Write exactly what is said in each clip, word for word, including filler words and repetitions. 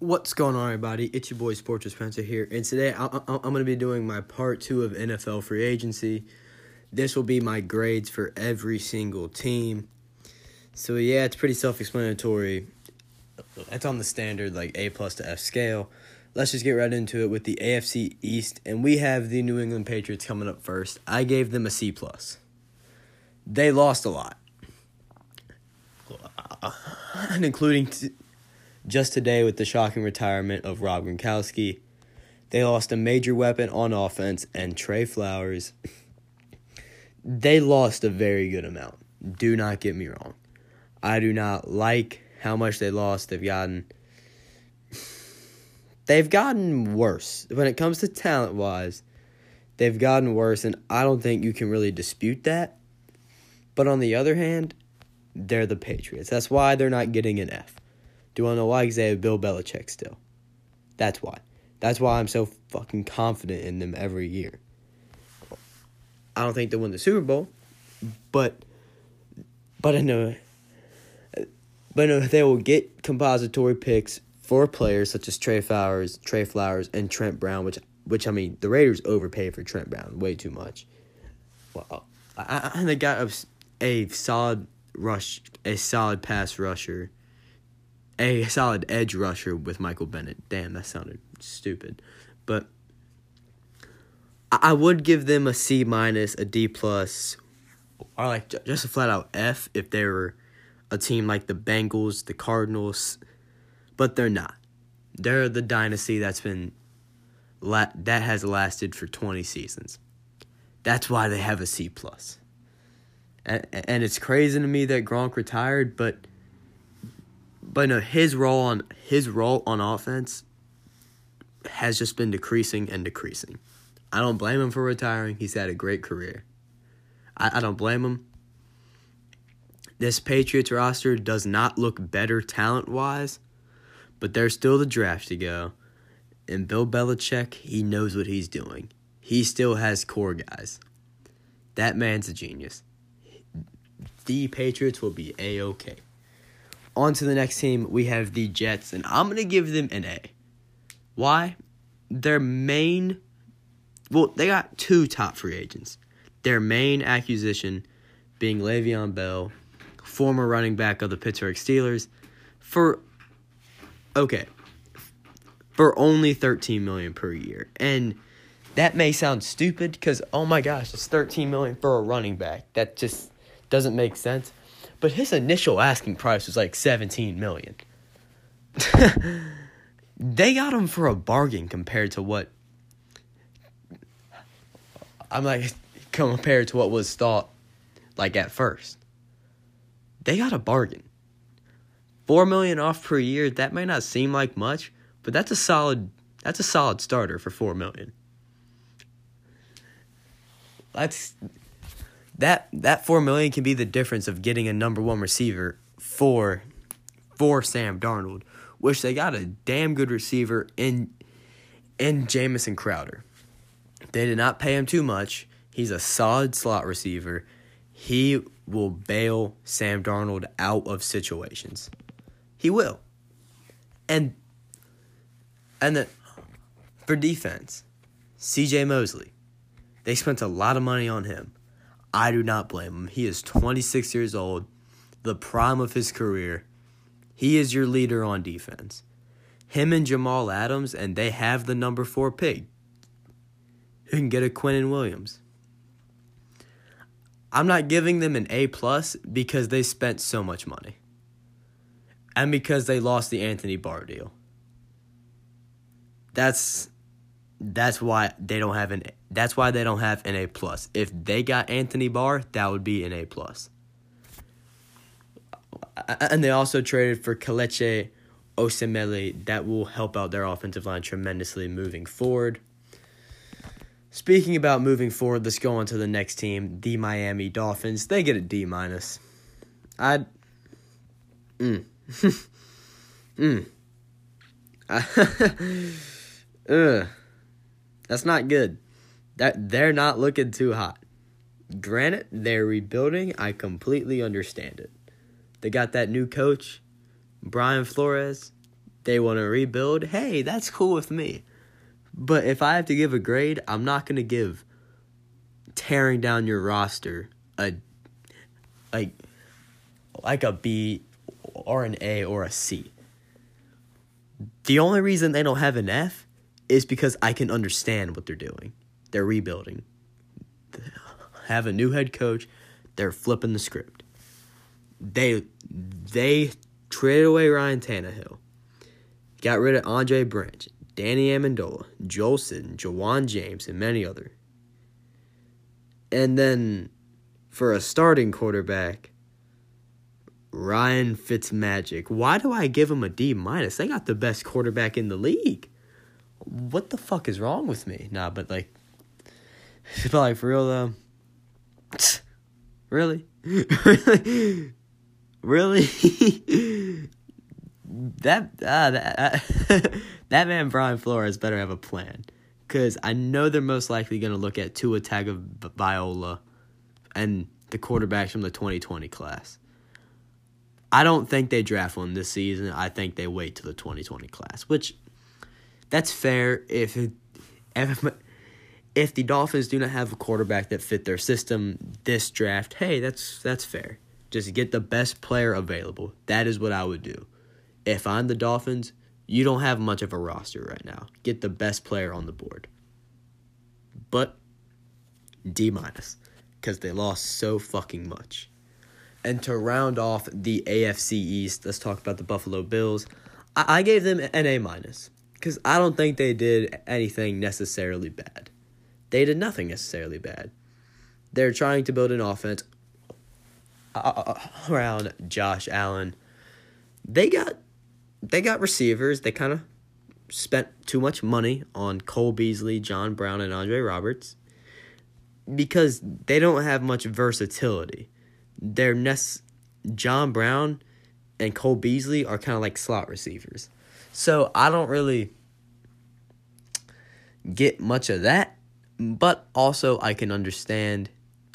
What's going on, everybody? It's your boy Sports with Spencer here, and today I, I, I'm going to be doing my part two of N F L free agency. This will be my grades for every single team. So yeah, it's pretty self-explanatory. That's on the standard like A plus to F scale. Let's just get right into it with the A F C East, and we have the New England Patriots coming up first. I gave them a C plus. They lost a lot, and including. T- Just today with the shocking retirement of Rob Gronkowski, they lost a major weapon on offense and Trey Flowers. They lost a very good amount. Do not get me wrong. I do not like how much they lost. They've gotten They've gotten worse. When it comes to talent-wise, they've gotten worse, and I don't think you can really dispute that. But on the other hand, they're the Patriots. That's why they're not getting an F. Do you want to know why? Because they have Bill Belichick still. That's why. That's why I'm so fucking confident in them every year. I don't think they'll win the Super Bowl, but but I know, but I know they will get compensatory picks for players such as Trey Flowers, Trey Flowers, and Trent Brown, which which I mean the Raiders overpaid for Trent Brown way too much. Well, I, I, they got a, a solid rush, a solid pass rusher. A solid edge rusher with Michael Bennett. Damn, that sounded stupid. But I would give them a C minus, a D plus, or like just a flat out F if they were a team like the Bengals, the Cardinals. But they're not. They're the dynasty that's been la- that has lasted for twenty seasons. That's why they have a C plus. And and it's crazy to me that Gronk retired, but. But no, his role on his role on offense has just been decreasing and decreasing. I don't blame him for retiring. He's had a great career. I, I don't blame him. This Patriots roster does not look better talent-wise, but there's still the draft to go. And Bill Belichick, he knows what he's doing. He still has core guys. That man's a genius. The Patriots will be A-okay. On to the next team, we have the Jets, and I'm going to give them an A. Why? Their main... Well, they got two top free agents. Their main acquisition being Le'Veon Bell, former running back of the Pittsburgh Steelers, for... Okay. For only thirteen million dollars per year. And that may sound stupid because, oh my gosh, it's thirteen million dollars for a running back. That just doesn't make sense. But his initial asking price was like seventeen million dollars. They got him for a bargain compared to what... I'm like, compared to what was thought like at first. They got a bargain. four million dollars off per year, that may not seem like much, but that's a solid that's a solid starter for four million dollars. That's... That that four million dollars can be the difference of getting a number one receiver for for Sam Darnold, which they got a damn good receiver in in Jamison Crowder. They did not pay him too much. He's a solid slot receiver. He will bail Sam Darnold out of situations. He will. And and then for defense, C J. Mosley. They spent a lot of money on him. I do not blame him. He is twenty-six years old, the prime of his career. He is your leader on defense. Him and Jamal Adams, and they have the number four pick. You can get a Quentin Williams. I'm not giving them an A plus because they spent so much money. And because they lost the Anthony Barr deal. That's... That's why they don't have an. That's why they don't have an A plus. If they got Anthony Barr, that would be an A plus. And they also traded for Kelechi Osemele. That will help out their offensive line tremendously moving forward. Speaking about moving forward, let's go on to the next team, the Miami Dolphins. They get a D minus. I. Mm. mm. I. Ugh. That's not good. That they're not looking too hot. Granted, they're rebuilding. I completely understand it. They got that new coach, Brian Flores. they want to rebuild, hey, that's cool with me. But if I have to give a grade, I'm not going to give tearing down your roster a like like a B or an A or a C. The only reason they don't have an F is because I can understand what they're doing. They're rebuilding. They have a new head coach. They're flipping the script. They they traded away Ryan Tannehill. Got rid of Andre Branch, Danny Amendola, Jolson, Jawan James, and many others. And then for a starting quarterback, Ryan Fitzmagic. Why do I give him a D minus? They got the best quarterback in the league. What the fuck is wrong with me? Nah, but like, but like for real though, really, really, really. That uh, that uh, that man Brian Flores better have a plan, cause I know they're most likely gonna look at Tua Tagovailoa and the quarterbacks from the twenty twenty class. I don't think they draft one this season. I think they wait till the twenty twenty class, which that's fair if it, if if the Dolphins do not have a quarterback that fit their system this draft. Hey, that's that's fair. Just get the best player available. That is what I would do. If I'm the Dolphins, you don't have much of a roster right now. Get the best player on the board. But D minus, because they lost so fucking much. And to round off the A F C East, let's talk about the Buffalo Bills. I, I gave them an A minus, because I don't think they did anything necessarily bad. They did nothing necessarily bad. They're trying to build an offense around Josh Allen. They got... They got receivers. They kind of spent too much money on Cole Beasley, John Brown, and Andre Roberts because they don't have much versatility. Their nest, John Brown and Cole Beasley are kind of like slot receivers. So I don't really get much of that, but also I can understand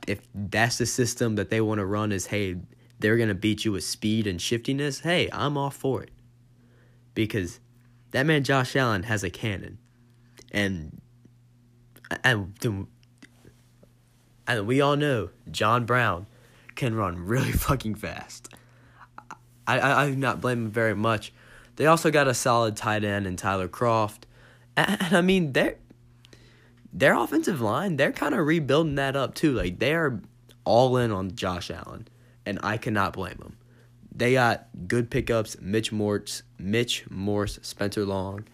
if that's the system that they want to run is, hey, they're going to beat you with speed and shiftiness. Hey, I'm all for it. Because that man Josh Allen has a cannon, and and and we all know John Brown can run really fucking fast. I I, I do not blame him very much. They also got a solid tight end in Tyler Croft, and, and I mean their their offensive line, they're kind of rebuilding that up too. Like they are all in on Josh Allen, and I cannot blame them. They got good pickups, Mitch Morse, Mitch Morse, Spencer Long.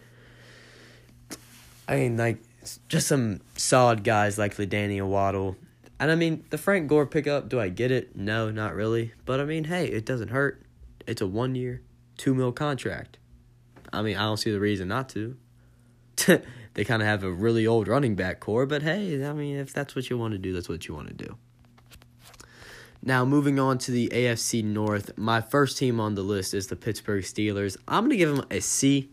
I mean, like, just some solid guys like Le'Veon Bell. And, I mean, the Frank Gore pickup, do I get it? No, not really. But, I mean, hey, it doesn't hurt. It's a one-year, two-mil contract. I mean, I don't see the reason not to. They kind of have a really old running back core, but, hey, I mean, if that's what you want to do, that's what you want to do. Now, moving on to the A F C North, my first team on the list is the Pittsburgh Steelers. I'm going to give them a C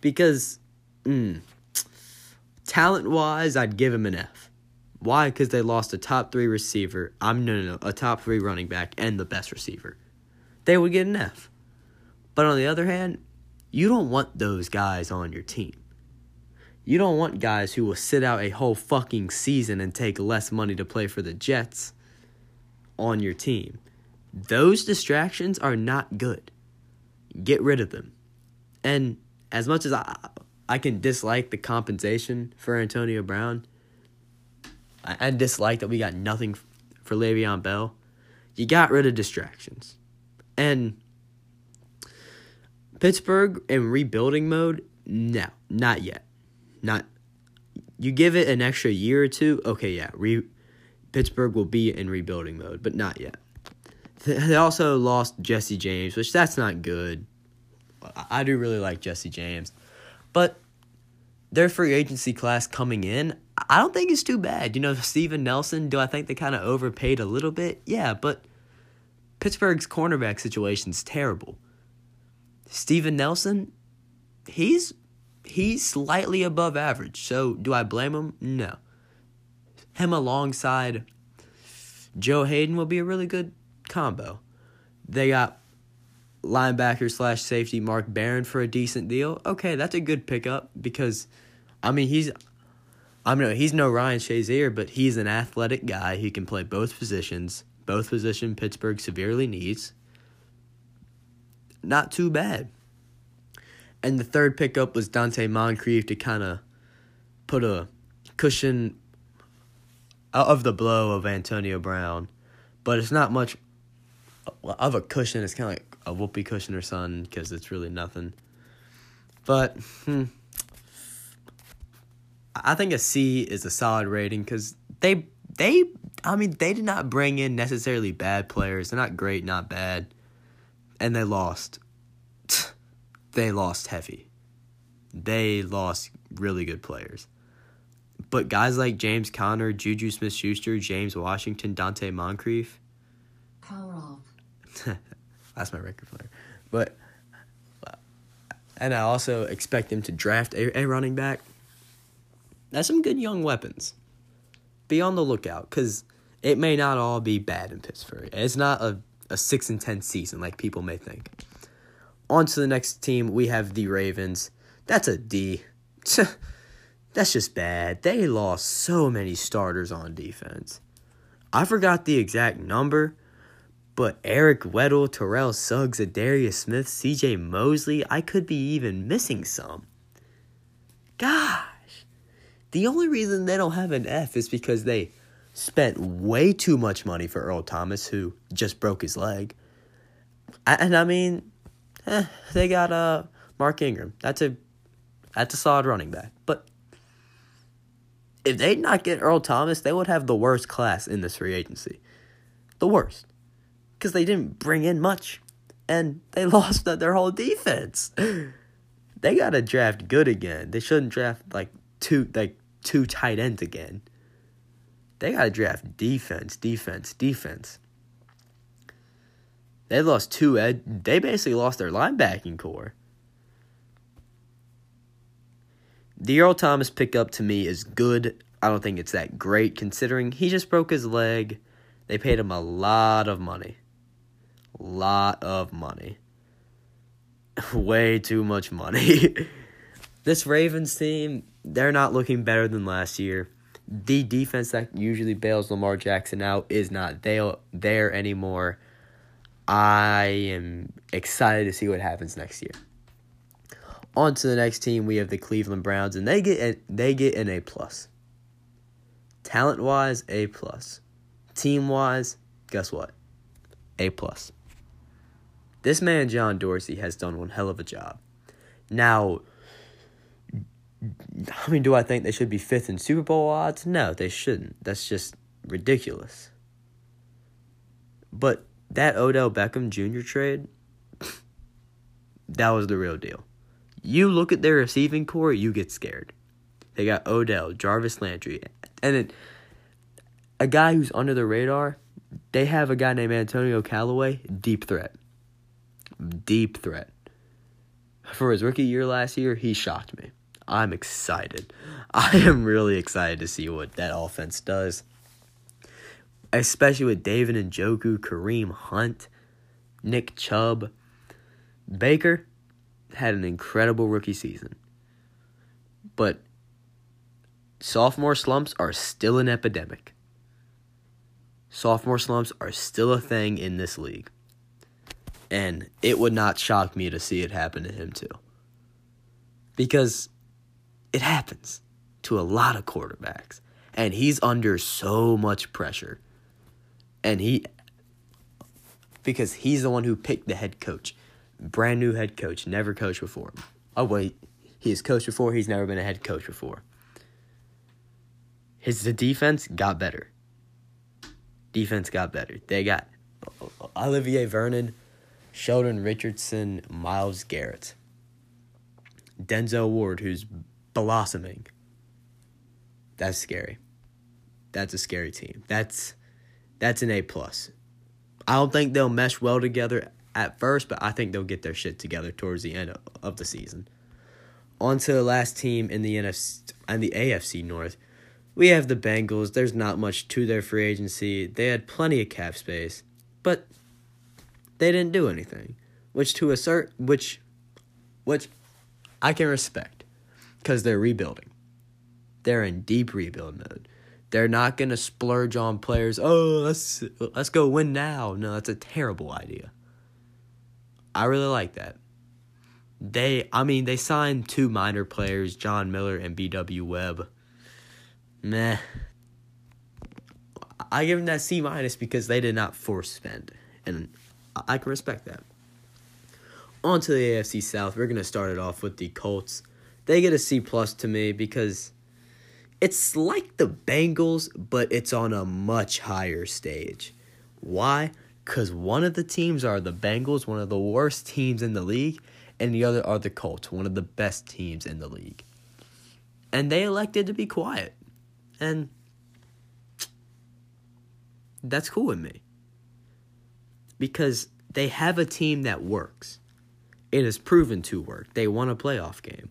because mm, talent-wise, I'd give them an F. Why? Because they lost a top three receiver. I'm no, no, no, a top three running back and the best receiver. They would get an F. But on the other hand, you don't want those guys on your team. You don't want guys who will sit out a whole fucking season and take less money to play for the Jets on your team. Those distractions are not good. Get rid of them. And as much as I I can dislike the compensation for Antonio Brown, I, I dislike that we got nothing for Le'Veon Bell, you got rid of distractions. And Pittsburgh in rebuilding mode, no, not yet. Not you give it an extra year or two, okay, yeah, re Pittsburgh will be in rebuilding mode, but not yet. They also lost Jesse James, which that's not good. I do really like Jesse James. But their free agency class coming in, I don't think it's too bad. You know, Steven Nelson, do I think they kind of overpaid a little bit? Yeah, but Pittsburgh's cornerback situation's terrible. Steven Nelson, he's he's slightly above average. So do I blame him? No. Him alongside Joe Hayden will be a really good combo. They got linebacker slash safety Mark Barron for a decent deal. Okay, that's a good pickup because, I mean, he's, I mean, he's no Ryan Shazier, but he's an athletic guy. He can play both positions. Both position Pittsburgh severely needs. Not too bad. And the third pickup was Dante Moncrief to kind of put a cushion out of the blow of Antonio Brown. But it's not much of a cushion. It's kind of like a whoopee cushion or something because it's really nothing. But hmm, I think a C is a solid rating because they, they, I mean, they did not bring in necessarily bad players. They're not great, not bad. And they lost. They lost heavy. They lost really good players. But guys like James Conner, Juju Smith-Schuster, James Washington, Dante Moncrief. That's my record player. But, and I also expect them to draft a, a running back. That's some good young weapons. Be on the lookout, because it may not all be bad in Pittsburgh. It's not a, a six and ten season like people may think. On to the next team, we have the Ravens. That's a D. That's just bad. They lost so many starters on defense. I forgot the exact number, but Eric Weddle, Terrell Suggs, Adarius Smith, C J. Mosley, I could be even missing some. Gosh. The only reason they don't have an F is because they spent way too much money for Earl Thomas, who just broke his leg. And, I mean... Eh, they got uh Mark Ingram. That's a that's a solid running back. But if they did not get Earl Thomas, they would have the worst class in this free agency. The worst. Because they didn't bring in much. And they lost their whole defense. They got to draft good again. They shouldn't draft like two, like two tight ends again. They got to draft defense, defense, defense. They lost two ed. They basically lost their linebacking core. The Earl Thomas pickup to me is good. I don't think it's that great considering he just broke his leg. They paid him a lot of money. Lot of money. Way too much money. This Ravens team, they're not looking better than last year. The defense that usually bails Lamar Jackson out is not there anymore. I am excited to see what happens next year. On to the next team, we have the Cleveland Browns, and they get a, they get an A plus. Talent wise, A plus. Team wise, guess what? A plus. This man John Dorsey has done one hell of a job. Now, I mean, do I think they should be fifth in Super Bowl odds? No, they shouldn't. That's just ridiculous. But that Odell Beckham Junior trade, that was the real deal. You look at their receiving core, you get scared. They got Odell, Jarvis Landry, and then a guy who's under the radar, they have a guy named Antonio Callaway, deep threat. Deep threat. For his rookie year last year, he shocked me. I'm excited. I am really excited to see what that offense does. Especially with David Njoku, Kareem Hunt, Nick Chubb. Baker had an incredible rookie season. But sophomore slumps are still an epidemic. Sophomore slumps are still a thing in this league. And it would not shock me to see it happen to him too. Because it happens to a lot of quarterbacks. And he's under so much pressure. And he, because he's the one who picked the head coach. Brand new head coach, never coached before. Oh, wait, he has coached before, he's never been a head coach before. His the defense got better. Defense got better. They got Olivier Vernon, Sheldon Richardson, Myles Garrett. Denzel Ward, who's blossoming. That's scary. That's a scary team. That's... That's an A+. I don't think they'll mesh well together at first, but I think they'll get their shit together towards the end of the season. On to the last team in the N F C and the A F C North. We have the Bengals. There's not much to their free agency. They had plenty of cap space, but they didn't do anything. which to assert, which, which I can respect because they're rebuilding. They're in deep rebuild mode. They're not going to splurge on players. Oh, let's let's go win now. No, that's a terrible idea. I really like that. They, I mean, they signed two minor players, John Miller and B W Webb. Meh. I give them that C minus because they did not force spend, and I can respect that. On to the A F C South. We're going to start it off with the Colts. They get a C plus to me because it's like the Bengals, but it's on a much higher stage. Why? Because one of the teams are the Bengals, one of the worst teams in the league, and the other are the Colts, one of the best teams in the league. And they elected to be quiet. And that's cool with me. Because they have a team that works. It is proven to work. They won a playoff game.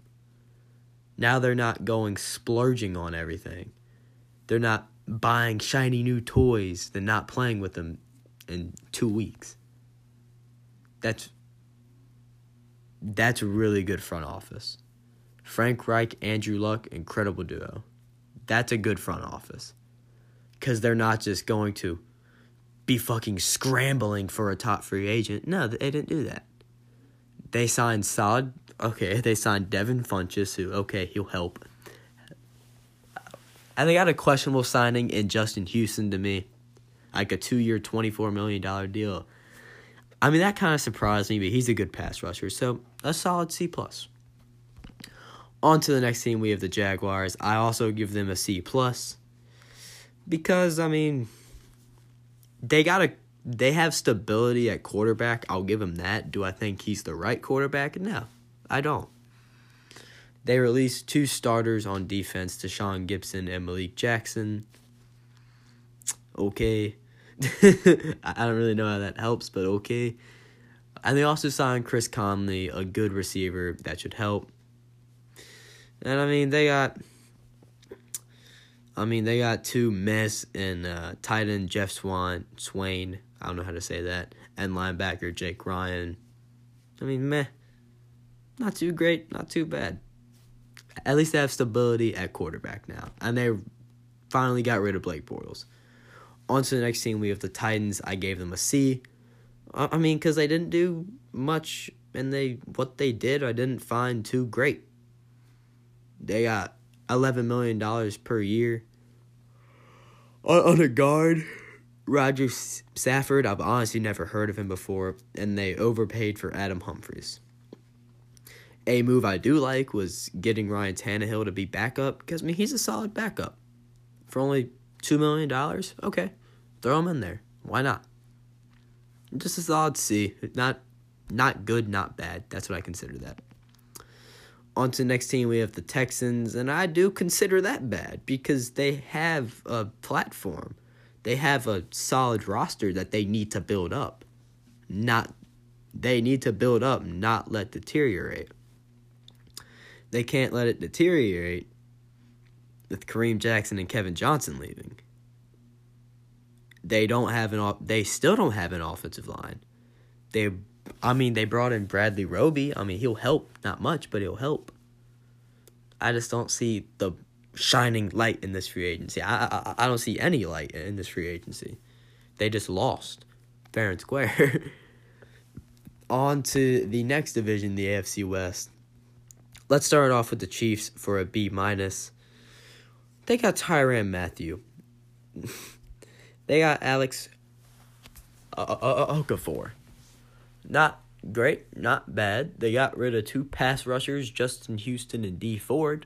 Now they're not going splurging on everything. They're not buying shiny new toys. They're not playing with them in two weeks. That's that's really good front office. Frank Reich, Andrew Luck, incredible duo. That's a good front office. Because they're not just going to be fucking scrambling for a top free agent. No, they didn't do that. They signed solid... Okay, they signed Devin Funchess, who, okay, he'll help. And they got a questionable signing in Justin Houston to me. Like a two-year, twenty-four million dollars deal. I mean, that kind of surprised me, but he's a good pass rusher. So, a solid C plus. On to the next team, we have the Jaguars. I also give them a C plus. Because, I mean, they got a, they have stability at quarterback. I'll give them that. Do I think he's the right quarterback? No. I don't. They released two starters on defense, Deshaun Gibson and Malik Jackson. Okay. I don't really know how that helps, but okay. And they also signed Chris Conley, a good receiver that should help. And I mean, they got I mean, they got two mess in uh, tight end Jeff Swan, Swain, I don't know how to say that, and linebacker Jake Ryan. I mean, meh. Not too great, not too bad. At least they have stability at quarterback now. And they finally got rid of Blake Bortles. On to the next team, we have the Titans. I gave them a C. I mean, because they didn't do much, and they what they did I didn't find too great. They got eleven million dollars per year. On a guard, Roger Stafford, I've honestly never heard of him before, and they overpaid for Adam Humphries. A move I do like was getting Ryan Tannehill to be backup, because, I mean, he's a solid backup. For only two million dollars, okay, throw him in there. Why not? Just a solid C. Not, not good, not bad. That's what I consider that. On to the next team, we have the Texans, and I do consider that bad, because they have a platform. They have a solid roster that they need to build up. Not, they need to build up, not let deteriorate. They can't let it deteriorate with Kareem Jackson and Kevin Johnson leaving. They don't have an they still don't have an offensive line. They I mean they brought in Bradley Roby. I mean, he'll help, not much, but he'll help. I just don't see the shining light in this free agency. I I, I don't see any light in this free agency. They just lost fair and square. On to the next division, the A F C West. Let's start off with the Chiefs for a B minus. They got Tyrann Mathieu. They got Alex Okafor. Not great, not bad. They got rid of two pass rushers, Justin Houston and Dee Ford,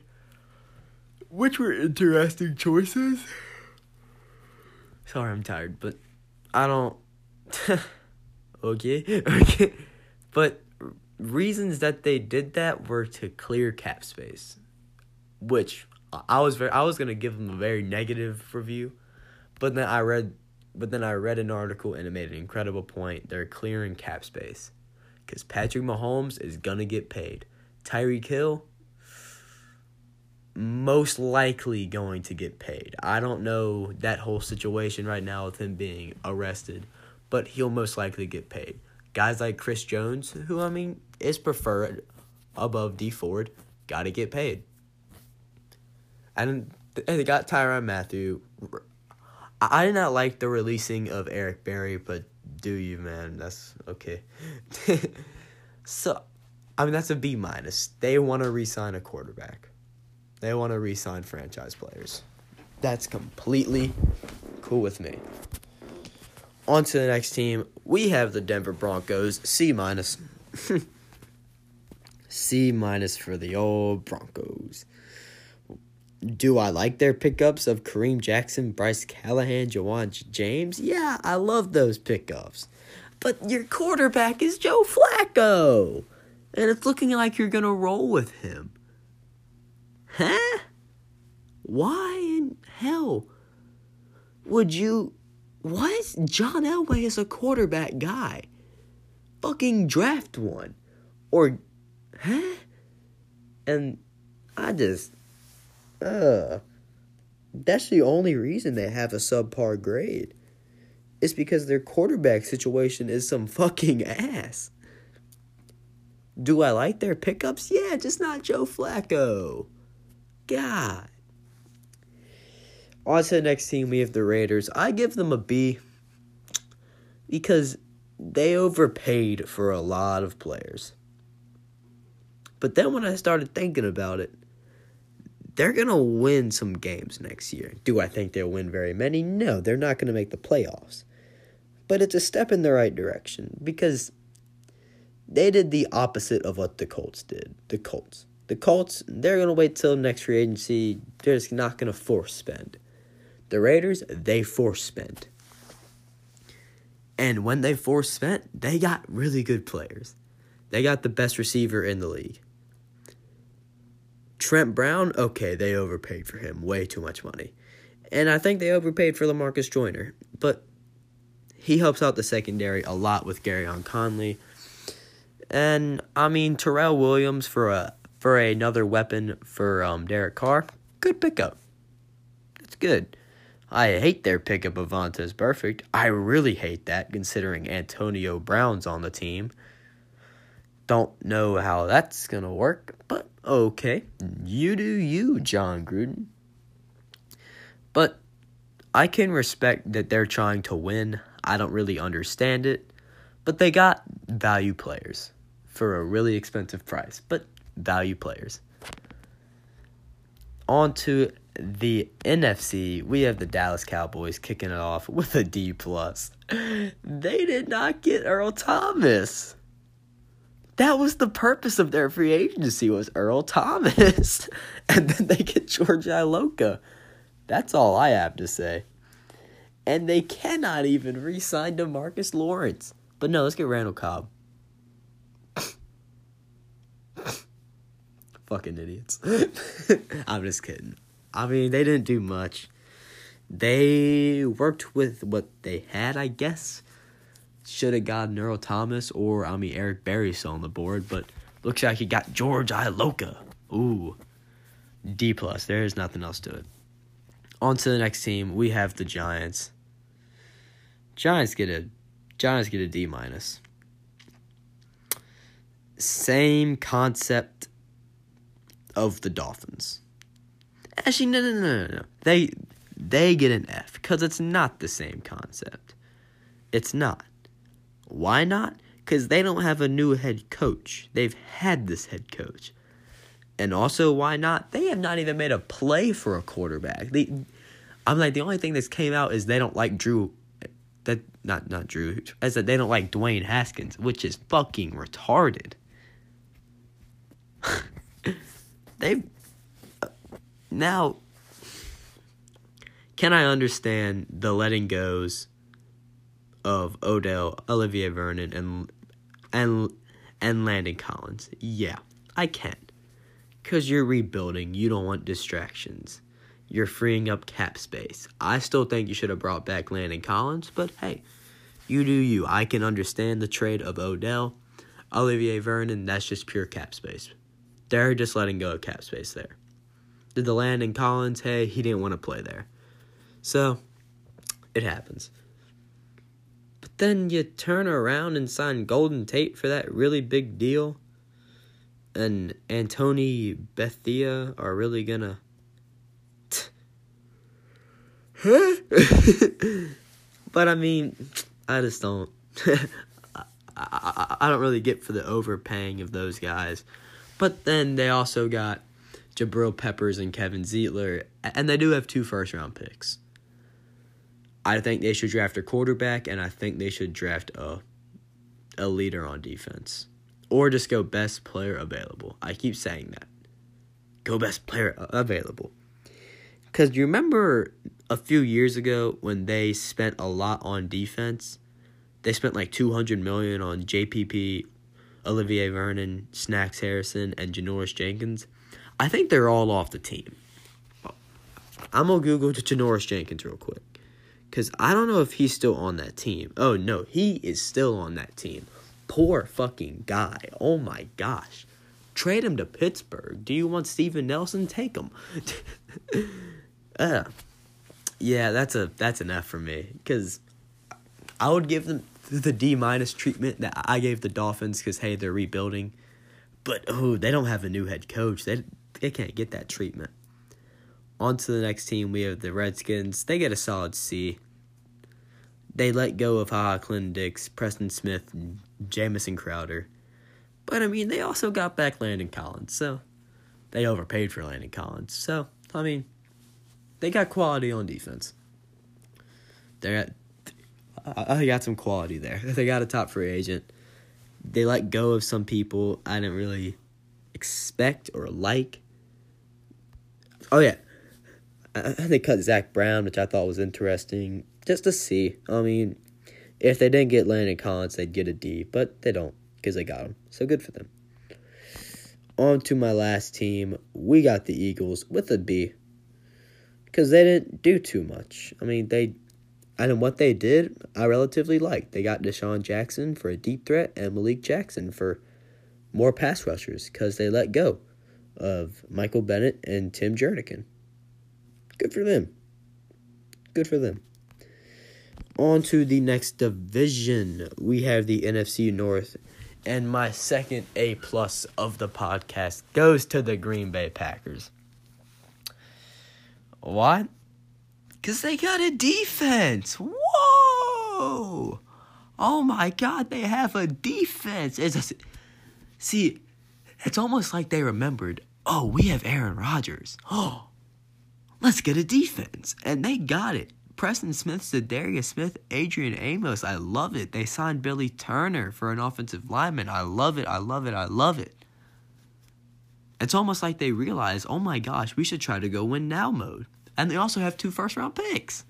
which were interesting choices. Sorry, I'm tired, but I don't. okay, okay, but. Reasons that they did that were to clear cap space, which I was very I was gonna give them a very negative review, but then I read but then I read an article and it made an incredible point. They're clearing cap space, because Patrick Mahomes is gonna get paid. Tyreek Hill most likely going to get paid. I don't know that whole situation right now with him being arrested, but he'll most likely get paid. Guys like Chris Jones, who, I mean, is preferred above D Ford, got to get paid. And they got Tyrann Mathieu. I did not like the releasing of Eric Berry, but do you, man? That's okay. So, I mean, that's a B minus. They want to re-sign a quarterback. They want to re-sign franchise players. That's completely cool with me. On to the next team. We have the Denver Broncos. C minus. C minus for the old Broncos. Do I like their pickups of Kareem Jackson, Bryce Callahan, Jawan James? Yeah, I love those pickups. But your quarterback is Joe Flacco. And it's looking like you're going to roll with him. Huh? Why in hell would you... What? John Elway is a quarterback guy. Fucking draft one. Or... Huh? And I just... Uh, that's the only reason they have a subpar grade. It's because their quarterback situation is some fucking ass. Do I like their pickups? Yeah, just not Joe Flacco. God. On to the next team, we have the Raiders. I give them a B because they overpaid for a lot of players. But then when I started thinking about it, they're going to win some games next year. Do I think they'll win very many? No, they're not going to make the playoffs. But it's a step in the right direction because they did the opposite of what the Colts did. The Colts. The Colts, they're going to wait till next free agency. They're just not going to force spend. The Raiders, they force spend. And when they force spent, they got really good players. They got the best receiver in the league. Trent Brown, okay, they overpaid for him. Way too much money. And I think they overpaid for LaMarcus Joyner. But he helps out the secondary a lot with Garyon Conley. And, I mean, Terrell Williams for a for another weapon for um, Derek Carr. Good pickup. That's good. I hate their pickup of Vontaze Perfect. I really hate that, considering Antonio Brown's on the team. Don't know how that's going to work, but okay. You do you, John Gruden. But I can respect that they're trying to win. I don't really understand it. But they got value players for a really expensive price. But value players. On to the N F C. We have the Dallas Cowboys kicking it off with a D plus. They did not get Earl Thomas. That was the purpose of their free agency, was Earl Thomas. And then they get George Iloka. That's all I have to say. And they cannot even re-sign DeMarcus Lawrence. But no, let's get Randall Cobb. Fucking idiots. I'm just kidding. I mean, they didn't do much. They worked with what they had, I guess. Should have gotten Earl Thomas or, I mean, Eric Berry still on the board, but looks like he got George Iloka. Ooh. D plus. There's nothing else to it. On to the next team. We have the Giants. Giants get a Giants get a D-. Same concept of the Dolphins. Actually, no, no, no, no, no. They, they get an F because it's not the same concept. It's not. Why not? Because they don't have a new head coach. They've had this head coach. And also, why not? They have not even made a play for a quarterback. They, I'm like, the only thing that's came out is they don't like Drew. That Not not Drew. As that they don't like Dwayne Haskins, which is fucking retarded. They've... Uh, now, can I understand the letting goes of Odell, Olivier Vernon, and and and Landon Collins? Yeah, I can. Because you're rebuilding. You don't want distractions. You're freeing up cap space. I still think you should have brought back Landon Collins, but hey, you do you. I can understand the trade of Odell, Olivier Vernon. That's just pure cap space. They're just letting go of cap space there. Did the Landon Collins, hey, he didn't want to play there. So, it happens. Then you turn around and sign Golden Tate for that really big deal. And Anthony Bethea are really gonna... T- huh? But, I mean, I just don't... I, I, I don't really get for the overpaying of those guys. But then they also got Jabril Peppers and Kevin Zeitler. And they do have two first-round picks. I think they should draft a quarterback, and I think they should draft a a leader on defense. Or just go best player available. I keep saying that. Go best player available. Because you remember a few years ago when they spent a lot on defense? They spent like two hundred million dollars on J P P, Olivier Vernon, Snacks Harrison, and Janoris Jenkins. I think they're all off the team. I'm going to Google Janoris Jenkins real quick. Because I don't know if he's still on that team. Oh, no, he is still on that team. Poor fucking guy. Oh, my gosh. Trade him to Pittsburgh. Do you want Steven Nelson? Take him. uh, yeah, that's a that's an F for me. Because I would give them the D-minus treatment that I gave the Dolphins because, hey, they're rebuilding. But, oh, they don't have a new head coach. They, they can't get that treatment. On to the next team, we have the Redskins. They get a solid C. They let go of HaHa Clinton-Dix, Preston Smith, and Jamison Crowder. But, I mean, they also got back Landon Collins, so they overpaid for Landon Collins. So, I mean, they got quality on defense. They got, I got some quality there. They got a top free agent. They let go of some people I didn't really expect or like. Oh, yeah. I, they cut Zach Brown, which I thought was interesting, just to see. I mean, if they didn't get Landon Collins, they'd get a D, but they don't because they got him. So good for them. On to my last team. We got the Eagles with a B because they didn't do too much. I mean, they, I mean, what they did, I relatively liked. They got Deshaun Jackson for a deep threat and Malik Jackson for more pass rushers because they let go of Michael Bennett and Tim Jernigan. Good for them. Good for them. On to the next division. We have the N F C North. And my second A-plus of the podcast goes to the Green Bay Packers. Why? Because they got a defense. Whoa! Oh my God, they have a defense. It's a, see, it's almost like they remembered, oh, we have Aaron Rodgers. Oh. Let's get a defense. And they got it. Preston Smith, Za'Darius Smith, Adrian Amos. I love it. They signed Billy Turner for an offensive lineman. I love it. I love it. I love it. It's almost like they realize, oh my gosh, we should try to go win now mode. And they also have two first round picks.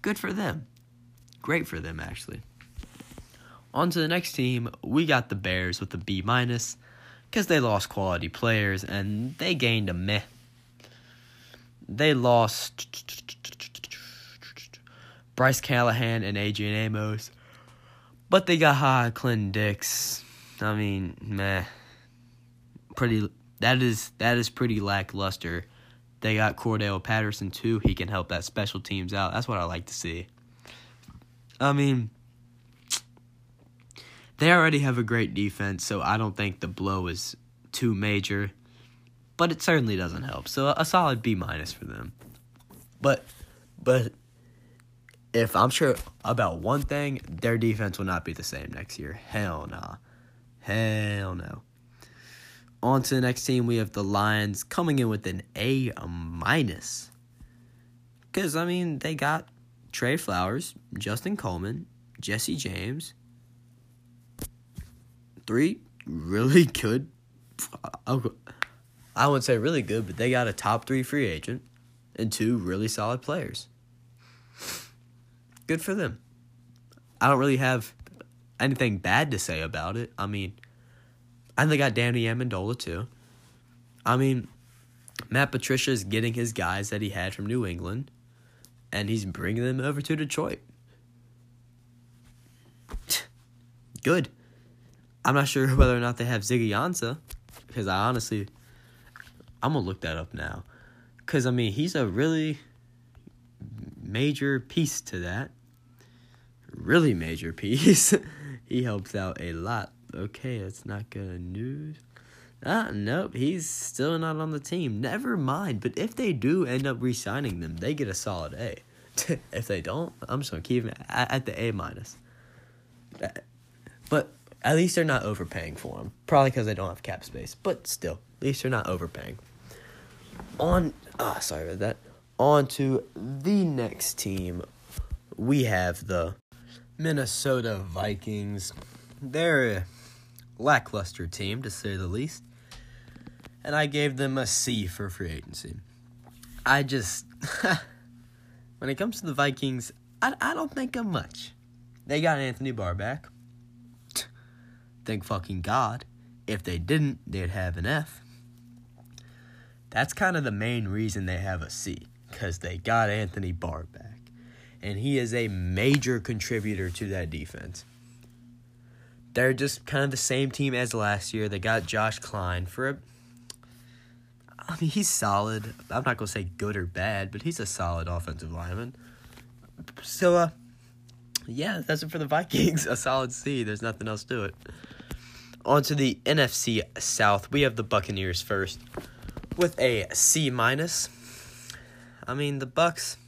Good for them. Great for them, actually. On to the next team. We got the Bears with a B minus because they lost quality players and they gained a meh. They lost Bryce Callahan and Adrian Amos, but they got HaHa Clinton-Dix. I mean, meh. Pretty. That is that is pretty lackluster. They got Cordell Patterson too. He can help that special teams out. That's what I like to see. I mean, they already have a great defense, so I don't think the blow is too major. But it certainly doesn't help. So a solid B minus for them. But but if I'm sure about one thing, their defense will not be the same next year. Hell nah. Hell no. On to the next team, we have the Lions coming in with an A minus. Because, I mean, they got Trey Flowers, Justin Coleman, Jesse James. Three really good... Okay. I wouldn't say really good, but they got a top three free agent and two really solid players. Good for them. I don't really have anything bad to say about it. I mean, and they got Danny Amendola too. I mean, Matt Patricia is getting his guys that he had from New England, and he's bringing them over to Detroit. Good. I'm not sure whether or not they have Ziggy Ansah, because I honestly... I'm going to look that up now. Because, I mean, he's a really major piece to that. really major piece. He helps out a lot. Okay, that's not good news. Ah, nope, he's still not on the team. Never mind, but if they do end up re-signing them, they get a solid A. If they don't, I'm just going to keep him at the A-minus. But at least they're not overpaying for him. Probably because they don't have cap space. But still, at least they're not overpaying. On, ah, oh, sorry about that. On to the next team. We have the Minnesota Vikings. They're a lackluster team, to say the least. And I gave them a C for free agency. I just... When it comes to the Vikings, I, I don't think of much. They got Anthony Barr back. Thank fucking God. If they didn't, they'd have an F. That's kind of the main reason they have a C, because they got Anthony Barr back. And he is a major contributor to that defense. They're just kind of the same team as last year. They got Josh Klein for a... I mean, he's solid. I'm not going to say good or bad, but he's a solid offensive lineman. So, uh, yeah, that's it for the Vikings. A solid C. There's nothing else to it. On to the N F C South. We have the Buccaneers first with a C minus. I mean, the Bucs,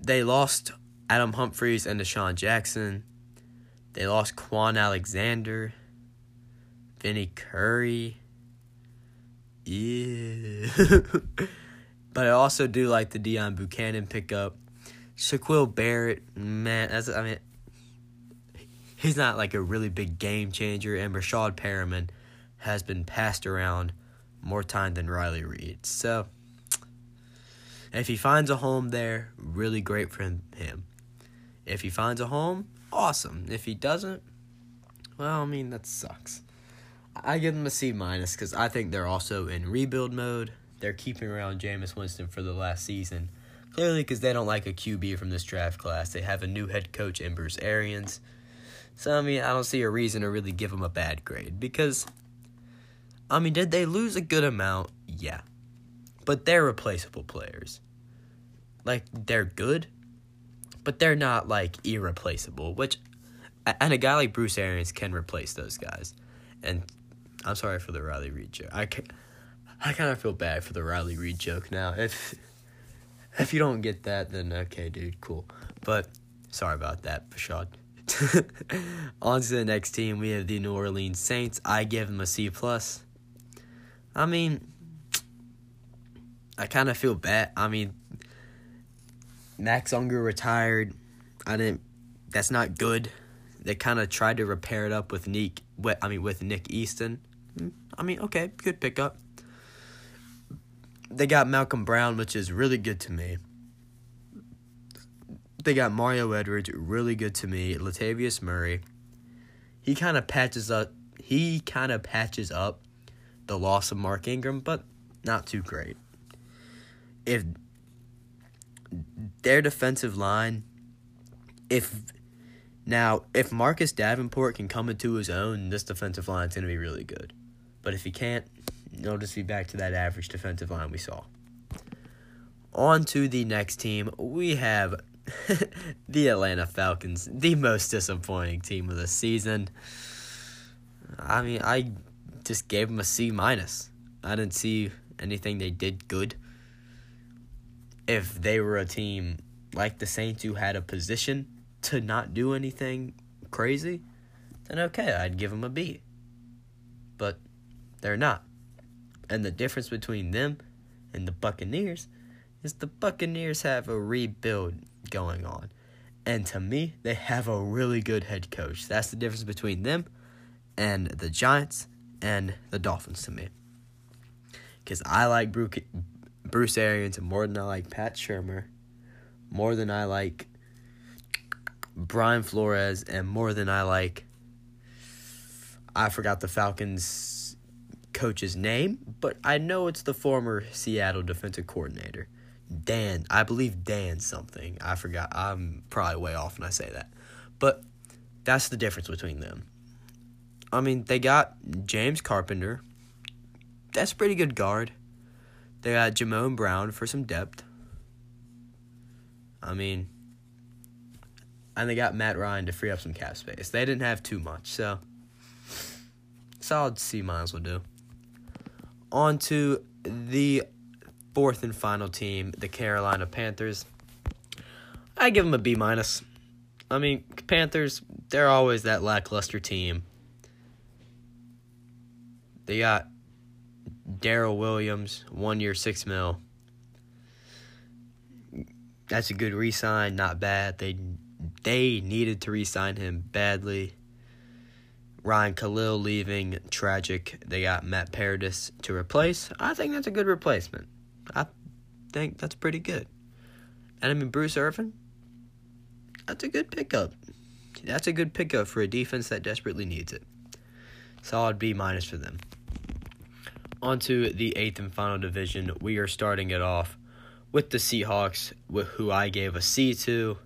they lost Adam Humphries and Deshaun Jackson. They lost Quan Alexander, Vinnie Curry. Yeah. But I also do like the Deion Buchanan pickup. Shaquille Barrett, man, that's, I mean, he's not like a really big game changer. And Rashad Perriman has been passed around more time than Riley Reed. So, if he finds a home there, really great for him. If he finds a home, awesome. If he doesn't, well, I mean, that sucks. I give them a C minus because I think they're also in rebuild mode. They're keeping around Jameis Winston for the last season. Clearly because they don't like a Q B from this draft class. They have a new head coach in Bruce Arians. So, I mean, I don't see a reason to really give them a bad grade because, I mean, did they lose a good amount? Yeah. But they're replaceable players. Like, they're good, but they're not, like, irreplaceable, which, and a guy like Bruce Arians can replace those guys. And I'm sorry for the Riley Reed joke. I, I kind of feel bad for the Riley Reed joke now. If if you don't get that, then okay, dude, cool. But sorry about that, Bashad. On to the next team. We have the New Orleans Saints. I give them a C plus. I mean, I kind of feel bad. I mean, Max Unger retired. I didn't. That's not good. They kind of tried to repair it up with Nick. I mean, with Nick Easton. I mean, okay, good pickup. They got Malcolm Brown, which is really good to me. They got Mario Edwards, really good to me. Latavius Murray. He kind of patches up. He kind of patches up the loss of Mark Ingram, but not too great. If their defensive line, if. Now, if Marcus Davenport can come into his own, this defensive line is going to be really good. But if he can't, they'll just be back to that average defensive line we saw. On to the next team. We have the Atlanta Falcons, the most disappointing team of the season. I mean, I just gave them a C minus. I didn't see anything they did good. If they were a team like the Saints who had a position to not do anything crazy, then okay, I'd give them a B. But they're not. And the difference between them and the Buccaneers is the Buccaneers have a rebuild going on. And to me, they have a really good head coach. That's the difference between them and the Giants and the Dolphins to me. Because I like Bruce Arians more than I like Pat Shurmur, more than I like Brian Flores, and more than I like, I forgot the Falcons coach's name, but I know it's the former Seattle defensive coordinator, Dan, I believe Dan something, I forgot, I'm probably way off when I say that, but that's the difference between them. I mean, they got James Carpenter, that's a pretty good guard, they got Jamison Brown for some depth, I mean, and they got Matt Ryan to free up some cap space. They didn't have too much, so solid C-minus will do. On to the fourth and final team, the Carolina Panthers. I give them a B-minus. I mean, Panthers, they're always that lackluster team. They got Darrell Williams, one year, six mil. That's a good re-sign, not bad. They they needed to re-sign him badly. Ryan Khalil leaving, tragic. They got Matt Paradis to replace. I think that's a good replacement. I think that's pretty good. And I mean, Bruce Irvin, that's a good pickup. That's a good pickup for a defense that desperately needs it. Solid B-minus for them. On to the eighth and final division. We are starting it off with the Seahawks, who I gave a C to.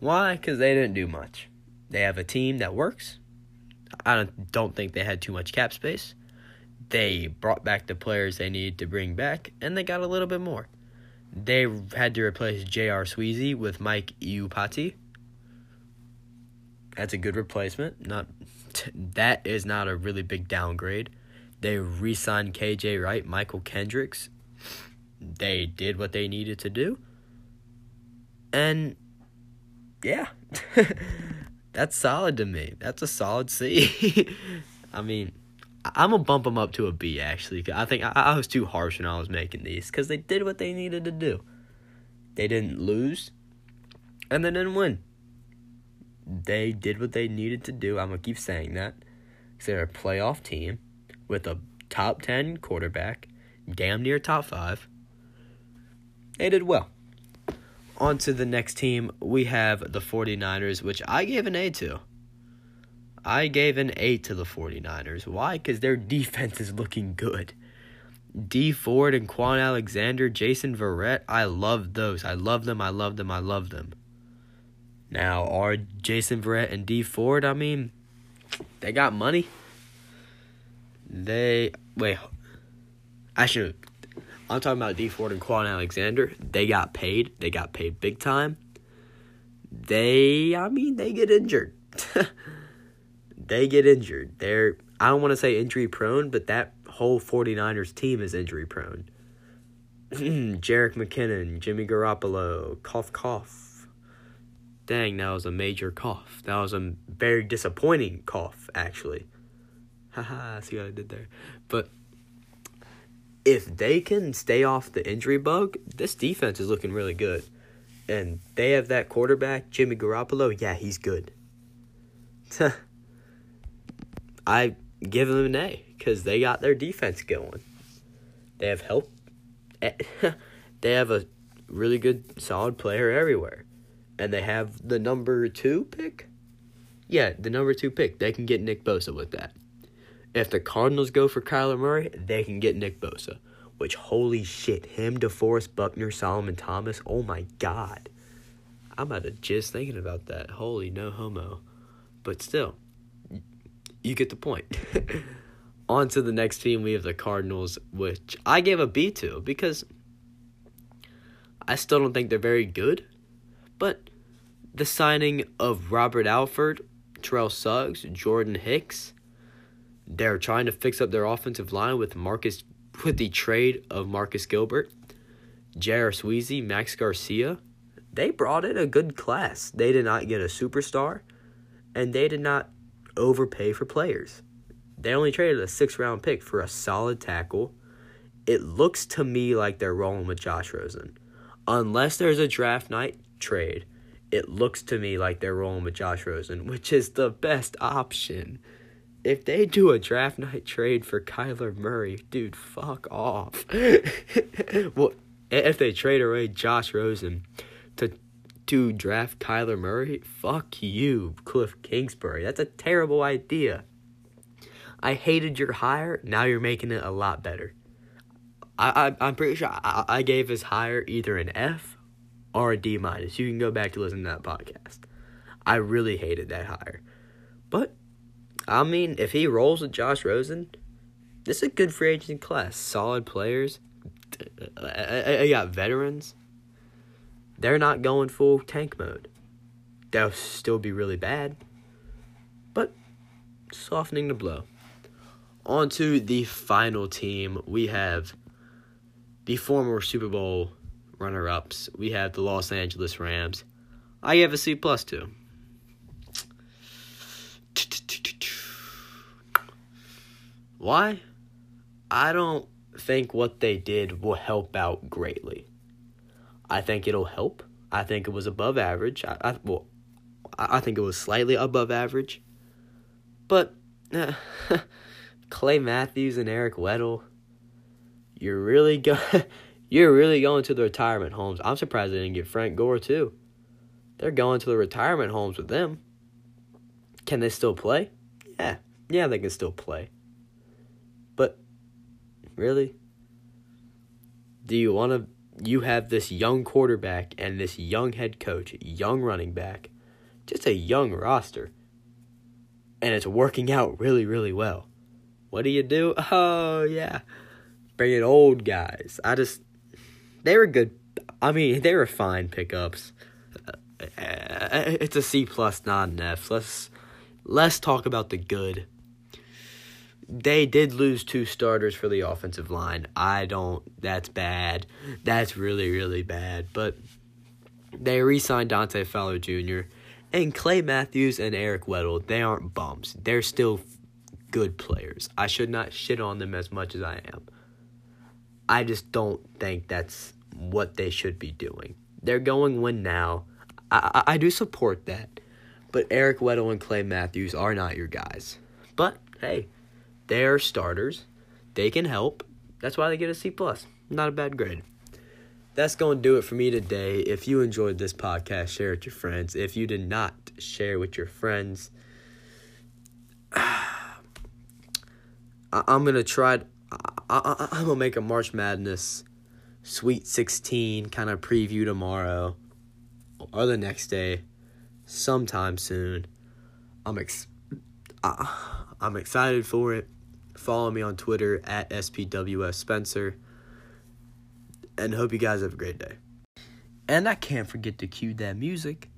Why? Because they didn't do much. They have a team that works. I don't, don't think they had too much cap space. They brought back the players they needed to bring back, and they got a little bit more. They had to replace J R Sweezy with Mike Iupati. That's a good replacement. Not that is not a really big downgrade. They re-signed K J Wright, Michael Kendricks. They did what they needed to do. And, yeah. That's solid to me. That's a solid C. I mean, I'm going to bump them up to a B, actually. I think I, I was too harsh when I was making these, because they did what they needed to do. They didn't lose, and they didn't win. They did what they needed to do. I'm going to keep saying that. They're a playoff team with a top ten quarterback, damn near top five. They did well. On to the next team, we have the 49ers, which I gave an A to. I gave an A to the 49ers. Why? Because their defense is looking good. Dee Ford and Quan Alexander, Jason Verrett, I love those. I love them, I love them, I love them. Now, are Jason Verrett and Dee Ford, I mean, they got money. They, wait, I should, I'm talking about Dee Ford and Quan Alexander. They got paid. They got paid big time. They, I mean, they get injured. They get injured. They're, I don't want to say injury prone, but that whole 49ers team is injury prone. Jerick McKinnon, Jimmy Garoppolo, cough, cough. Dang, that was a major cough. That was a very disappointing cough, actually. Haha, see what I did there. But if they can stay off the injury bug, this defense is looking really good. And they have that quarterback, Jimmy Garoppolo. Yeah, he's good. I give them an A because they got their defense going. They have help. They have a really good, solid player everywhere. And they have the number two pick. Yeah, the number two pick. They can get Nick Bosa with that. If the Cardinals go for Kyler Murray, they can get Nick Bosa. Which, holy shit, him, DeForest Buckner, Solomon Thomas, oh my god. I'm about to just thinking about that. Holy no homo. But still, you get the point. On to the next team, we have the Cardinals, which I gave a B to because I still don't think they're very good. But the signing of Robert Alford, Terrell Suggs, Jordan Hicks... They're trying to fix up their offensive line with Marcus with the trade of Marcus Gilbert, J R. Sweezy, Max Garcia. They brought in a good class. They did not get a superstar, and they did not overpay for players. They only traded a six-round pick for a solid tackle. It looks to me like they're rolling with Josh Rosen. Unless there's a draft night trade, it looks to me like they're rolling with Josh Rosen, which is the best option. If they do a draft night trade for Kyler Murray, dude, fuck off. Well, if they trade away Josh Rosen to to draft Kyler Murray, fuck you, Cliff Kingsbury. That's a terrible idea. I hated your hire. Now you're making it a lot better. I, I I'm pretty sure I, I gave his hire either an F or a D minus. You can go back to listen to that podcast. I really hated that hire, but. I mean, if he rolls with Josh Rosen, this is a good free agent class. Solid players. I got veterans. They're not going full tank mode. that would still be really bad. But softening the blow. On to the final team. We have the former Super Bowl runner-ups. We have the Los Angeles Rams. I have a C plus two. Why? I don't think what they did will help out greatly. I think it'll help. I think it was above average. I, I well, I think it was slightly above average. But uh, Clay Matthews and Eric Weddle, you're really go- you're really going to the retirement homes. I'm surprised they didn't get Frank Gore too. They're going to the retirement homes with them. Can they still play? Yeah, yeah, they can still play. But really, do you want to? You have this young quarterback and this young head coach, young running back, just a young roster. And it's working out really, really well. What do you do? Oh, yeah. Bring in old guys. I just, they were good. I mean, they were fine pickups. It's a C plus, not an F. Let's, let's talk about the good. They did lose two starters for the offensive line. I don't... That's bad. That's really, really bad. But they re-signed Dante Fowler Junior And Clay Matthews and Eric Weddle, they aren't bums. They're still good players. I should not shit on them as much as I am. I just don't think that's what they should be doing. They're going win now. I, I, I do support that. But Eric Weddle and Clay Matthews are not your guys. But, hey... They're starters. They can help. That's why they get a C plus. Not a bad grade. That's going to do it for me today. If you enjoyed this podcast, share it with your friends. If you did not, share with your friends. I'm going to try. I'm going to make a March Madness Sweet sixteen kind of preview tomorrow or the next day sometime soon. I'm ex- I, I'm excited for it. Follow me on Twitter at S P W S Spencer. And hope you guys have a great day. And I can't forget to cue that music.